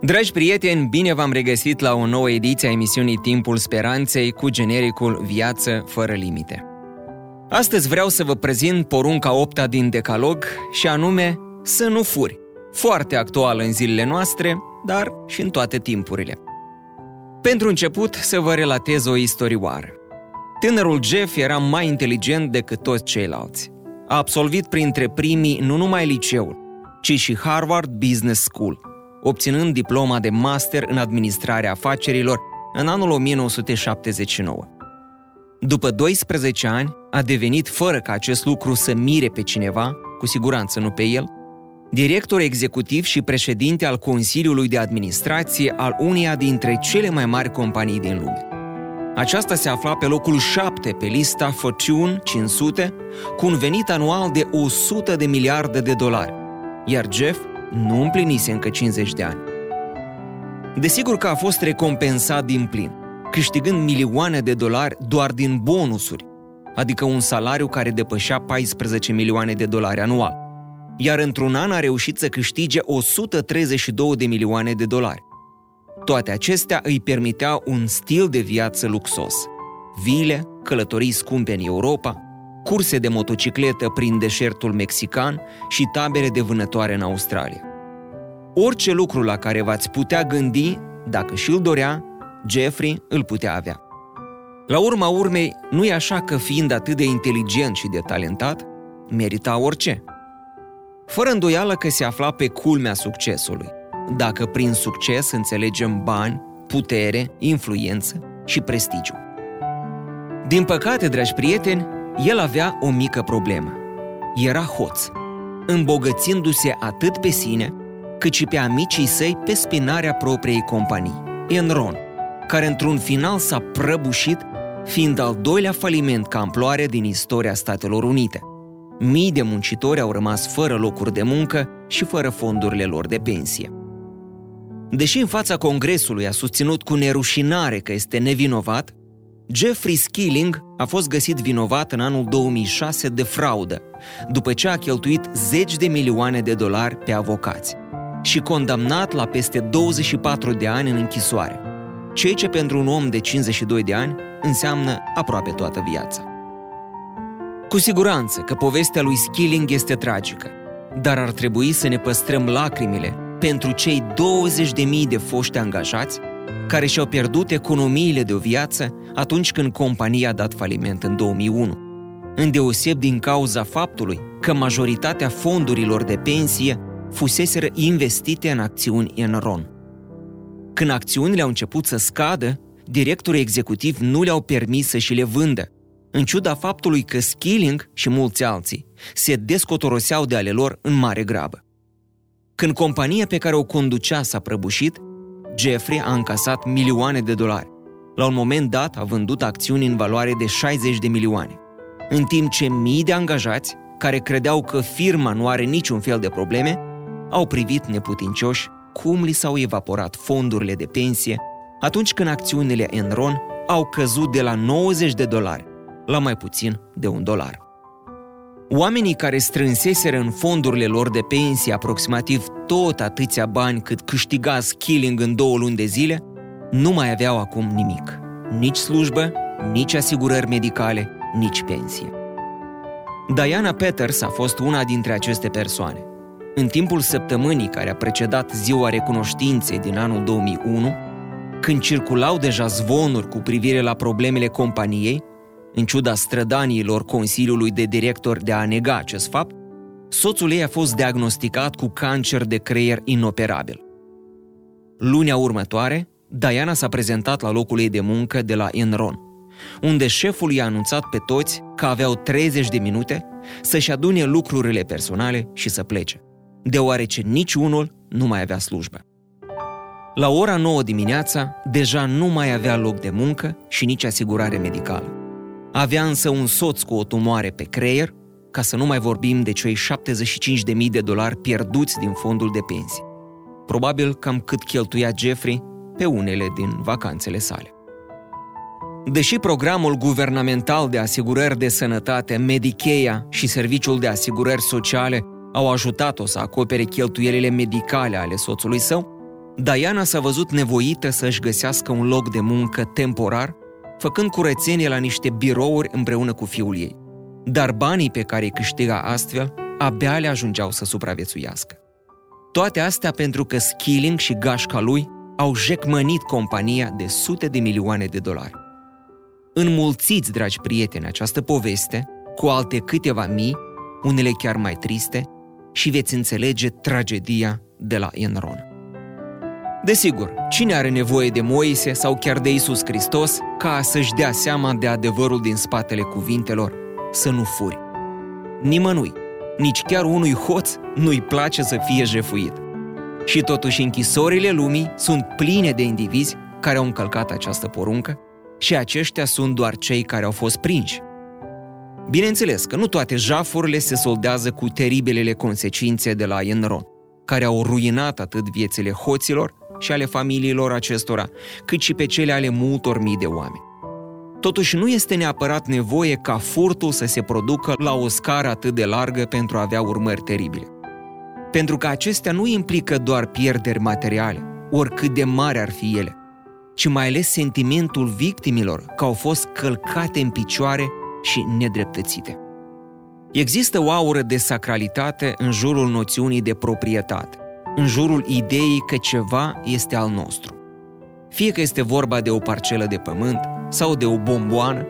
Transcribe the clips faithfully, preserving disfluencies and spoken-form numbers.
Dragi prieteni, bine v-am regăsit la o nouă ediție a emisiunii Timpul Speranței cu genericul Viață fără limite. Astăzi vreau să vă prezint porunca opta din Decalog și anume să nu furi, foarte actuală în zilele noastre, dar și în toate timpurile. Pentru început să vă relatez o istorioară. Tânărul Jeff era mai inteligent decât toți ceilalți. A absolvit printre primii nu numai liceul, ci și Harvard Business School, obținând diploma de master în administrarea afacerilor în anul o mie nouă sute șaptezeci și nouă. După doisprezece ani, a devenit, fără ca acest lucru să mire pe cineva, cu siguranță nu pe el, director executiv și președinte al Consiliului de Administrație al uneia dintre cele mai mari companii din lume. Aceasta se afla pe locul șapte pe lista Fortune cinci sute, cu un venit anual de o sută de miliarde de dolari, iar Jeff nu împlinise încă cincizeci de ani. Desigur că a fost recompensat din plin, câștigând milioane de dolari doar din bonusuri, adică un salariu care depășea paisprezece milioane de dolari anual, iar într-un an a reușit să câștige o sută treizeci și două de milioane de dolari. Toate acestea îi permiteau un stil de viață luxos. Vile, călătorii scumpe în Europa, curse de motocicletă prin deșertul mexican și tabere de vânătoare în Australia. Orice lucru la care v-ați putea gândi, dacă și-l dorea, Jeffrey îl putea avea. La urma urmei, nu-i așa că fiind atât de inteligent și de talentat, merita orice. Fără îndoială că se afla pe culmea succesului, dacă prin succes înțelegem bani, putere, influență și prestigiu. Din păcate, dragi prieteni, el avea o mică problemă. Era hoț, îmbogățindu-se atât pe sine, cât și pe amicii săi pe spinarea propriei companii, Enron, care într-un final s-a prăbușit, fiind al doilea faliment ca amploare din istoria Statelor Unite. Mii de muncitori au rămas fără locuri de muncă și fără fondurile lor de pensie. Deși în fața Congresului a susținut cu nerușinare că este nevinovat, Jeffrey Skilling a fost găsit vinovat în anul două mii șase de fraudă, după ce a cheltuit zeci de milioane de dolari pe avocați și condamnat la peste douăzeci și patru de ani în închisoare, ceea ce pentru un om de cincizeci și doi de ani înseamnă aproape toată viața. Cu siguranță că povestea lui Skilling este tragică, dar ar trebui să ne păstrăm lacrimile pentru cei douăzeci de mii de foști angajați care și-au pierdut economiile de o viață atunci când compania a dat faliment în două mii unu, îndeoseb din cauza faptului că majoritatea fondurilor de pensie fuseseră investite în acțiuni Enron. Când acțiunile au început să scadă, directorii executivi nu le-au permis să și le vândă, în ciuda faptului că Skilling și mulți alții se descotoroseau de ale lor în mare grabă. Când compania pe care o conducea s-a prăbușit, Jeffrey a încasat milioane de dolari. La un moment dat a vândut acțiuni în valoare de șaizeci de milioane, în timp ce mii de angajați, care credeau că firma nu are niciun fel de probleme, au privit neputincioși cum li s-au evaporat fondurile de pensie atunci când acțiunile Enron au căzut de la nouăzeci de dolari la mai puțin de un dolar. Oamenii care strânseseră în fondurile lor de pensie aproximativ tot atâția bani cât câștiga Skilling în două luni de zile, nu mai aveau acum nimic. Nici slujbă, nici asigurări medicale, nici pensie. Diana Peters a fost una dintre aceste persoane. În timpul săptămânii care a precedat Ziua Recunoștinței din anul două mii unu, când circulau deja zvonuri cu privire la problemele companiei, în ciuda strădaniilor Consiliului de Directori de a nega acest fapt, soțul ei a fost diagnosticat cu cancer de creier inoperabil. Lunea următoare, Diana s-a prezentat la locul ei de muncă de la Enron, unde șeful i-a anunțat pe toți că aveau treizeci de minute să-și adune lucrurile personale și să plece, deoarece niciunul nu mai avea slujbă. La ora nouă dimineața, deja nu mai avea loc de muncă și nici asigurare medicală. Avea însă un soț cu o tumoare pe creier, ca să nu mai vorbim de cei șaptezeci și cinci de mii de dolari pierduți din fondul de pensii. Probabil cam cât cheltuia Jeffrey pe unele din vacanțele sale. Deși programul guvernamental de asigurări de sănătate, Medicare și Serviciul de Asigurări Sociale au ajutat-o să acopere cheltuielile medicale ale soțului său, Diana s-a văzut nevoită să-și găsească un loc de muncă temporar, făcând curățenie la niște birouri împreună cu fiul ei. Dar banii pe care îi câștiga astfel abia le ajungeau să supraviețuiască. Toate astea pentru că Skilling și gașca lui au jecmănit compania de sute de milioane de dolari. Înmulțiți, dragi prieteni, această poveste cu alte câteva mii, unele chiar mai triste, și veți înțelege tragedia de la Enron. Desigur, cine are nevoie de Moise sau chiar de Isus Hristos ca să-și dea seama de adevărul din spatele cuvintelor, să nu furi? Nimănui, nici chiar unui hoț, nu-i place să fie jefuit. Și totuși închisorile lumii sunt pline de indivizi care au încălcat această poruncă și aceștia sunt doar cei care au fost prinși. Bineînțeles că nu toate jafurile se soldează cu teribilele consecințe de la Enron, care au ruinat atât viețile hoților și ale familiilor acestora, cât și pe cele ale multor mii de oameni. Totuși, nu este neapărat nevoie ca furtul să se producă la o scară atât de largă pentru a avea urmări teribile. Pentru că acestea nu implică doar pierderi materiale, oricât de mari ar fi ele, ci mai ales sentimentul victimilor că au fost călcate în picioare și nedreptățite. Există o aură de sacralitate în jurul noțiunii de proprietate, în jurul ideii că ceva este al nostru. Fie că este vorba de o parcelă de pământ sau de o bomboană,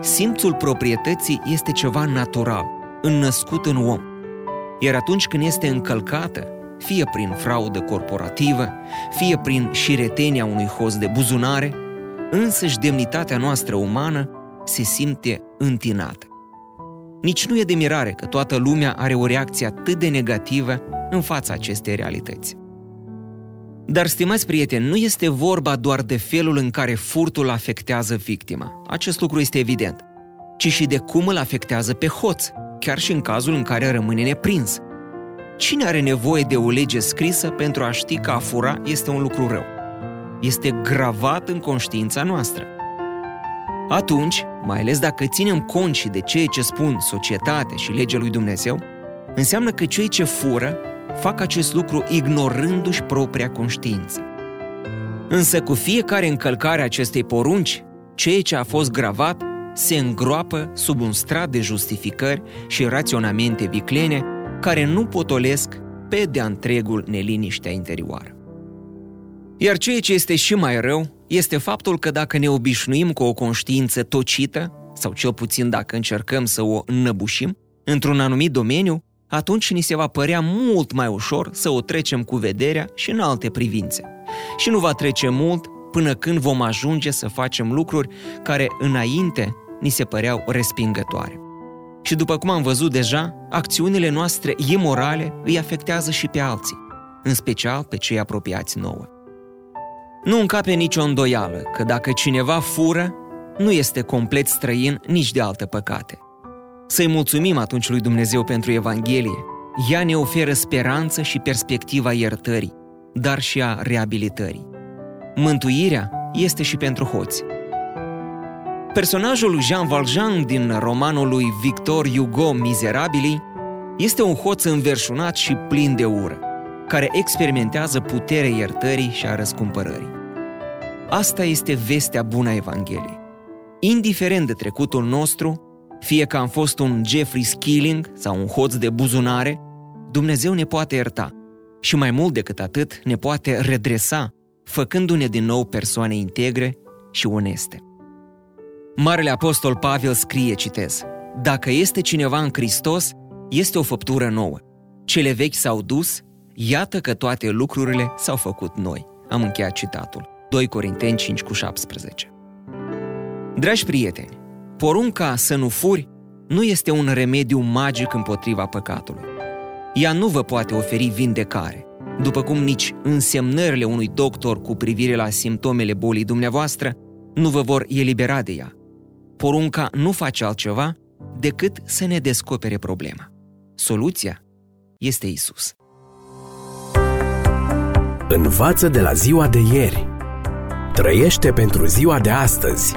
simțul proprietății este ceva natural, înnăscut în om. Iar atunci când este încălcată, fie prin fraudă corporativă, fie prin șiretenia unui hoț de buzunare, însăși demnitatea noastră umană se simte întinată. Nici nu e de mirare că toată lumea are o reacție atât de negativă în fața acestei realități. Dar, stimați prieteni, nu este vorba doar de felul în care furtul afectează victima, acest lucru este evident, ci și de cum îl afectează pe hoț, chiar și în cazul în care rămâne neprins. Cine are nevoie de o lege scrisă pentru a ști că a fura este un lucru rău? Este gravat în conștiința noastră. Atunci, mai ales dacă ținem cont și de ceea ce spun societatea și legea lui Dumnezeu, înseamnă că cei ce fură fac acest lucru ignorându-și propria conștiință. Însă cu fiecare încălcare a acestei porunci, ceea ce a fost gravat se îngroapă sub un strat de justificări și raționamente viclene care nu potolesc pe de-a întregul neliniștea interioară. Iar ceea ce este și mai rău este faptul că dacă ne obișnuim cu o conștiință tocită, sau cel puțin dacă încercăm să o înnăbușim, într-un anumit domeniu, atunci ni se va părea mult mai ușor să o trecem cu vederea și în alte privințe. Și nu va trece mult până când vom ajunge să facem lucruri care înainte ni se păreau respingătoare. Și după cum am văzut deja, acțiunile noastre imorale îi afectează și pe alții, în special pe cei apropiați nouă. Nu încape nicio îndoială că dacă cineva fură, nu este complet străin nici de alte păcate. Să-i mulțumim atunci lui Dumnezeu pentru Evanghelie. Ea ne oferă speranță și perspectiva iertării, dar și a reabilitării. Mântuirea este și pentru hoți. Personajul Jean Valjean din romanul lui Victor Hugo, Mizerabilii, este un hoț înverșunat și plin de ură, care experimentează puterea iertării și a răscumpărării. Asta este vestea bună a Evangheliei. Indiferent de trecutul nostru, fie că am fost un Jeffrey Skilling sau un hoț de buzunare, Dumnezeu ne poate ierta și mai mult decât atât ne poate redresa, făcându-ne din nou persoane integre și oneste. Marele apostol Pavel scrie, citez, dacă este cineva în Hristos, este o făptură nouă. Cele vechi s-au dus, iată că toate lucrurile s-au făcut noi. Am încheiat citatul. doi Corinteni cinci șaptesprezece. Dragi prieteni, porunca să nu furi nu este un remediu magic împotriva păcatului. Ea nu vă poate oferi vindecare, după cum nici însemnările unui doctor cu privire la simptomele bolii dumneavoastră nu vă vor elibera de ea. Porunca nu face altceva decât să ne descopere problema. Soluția este Isus. Învață de la ziua de ieri. Trăiește pentru ziua de astăzi.